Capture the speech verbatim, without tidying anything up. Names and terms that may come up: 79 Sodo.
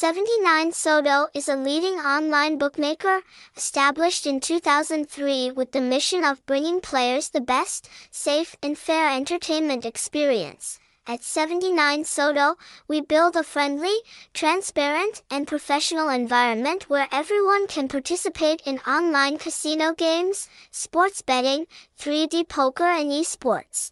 seventy-nine Sodo is a leading online bookmaker established in two thousand three with the mission of bringing players the best, safe, and fair entertainment experience. At seventy-nine Sodo, we build a friendly, transparent, and professional environment where everyone can participate in online casino games, sports betting, three D poker, and esports.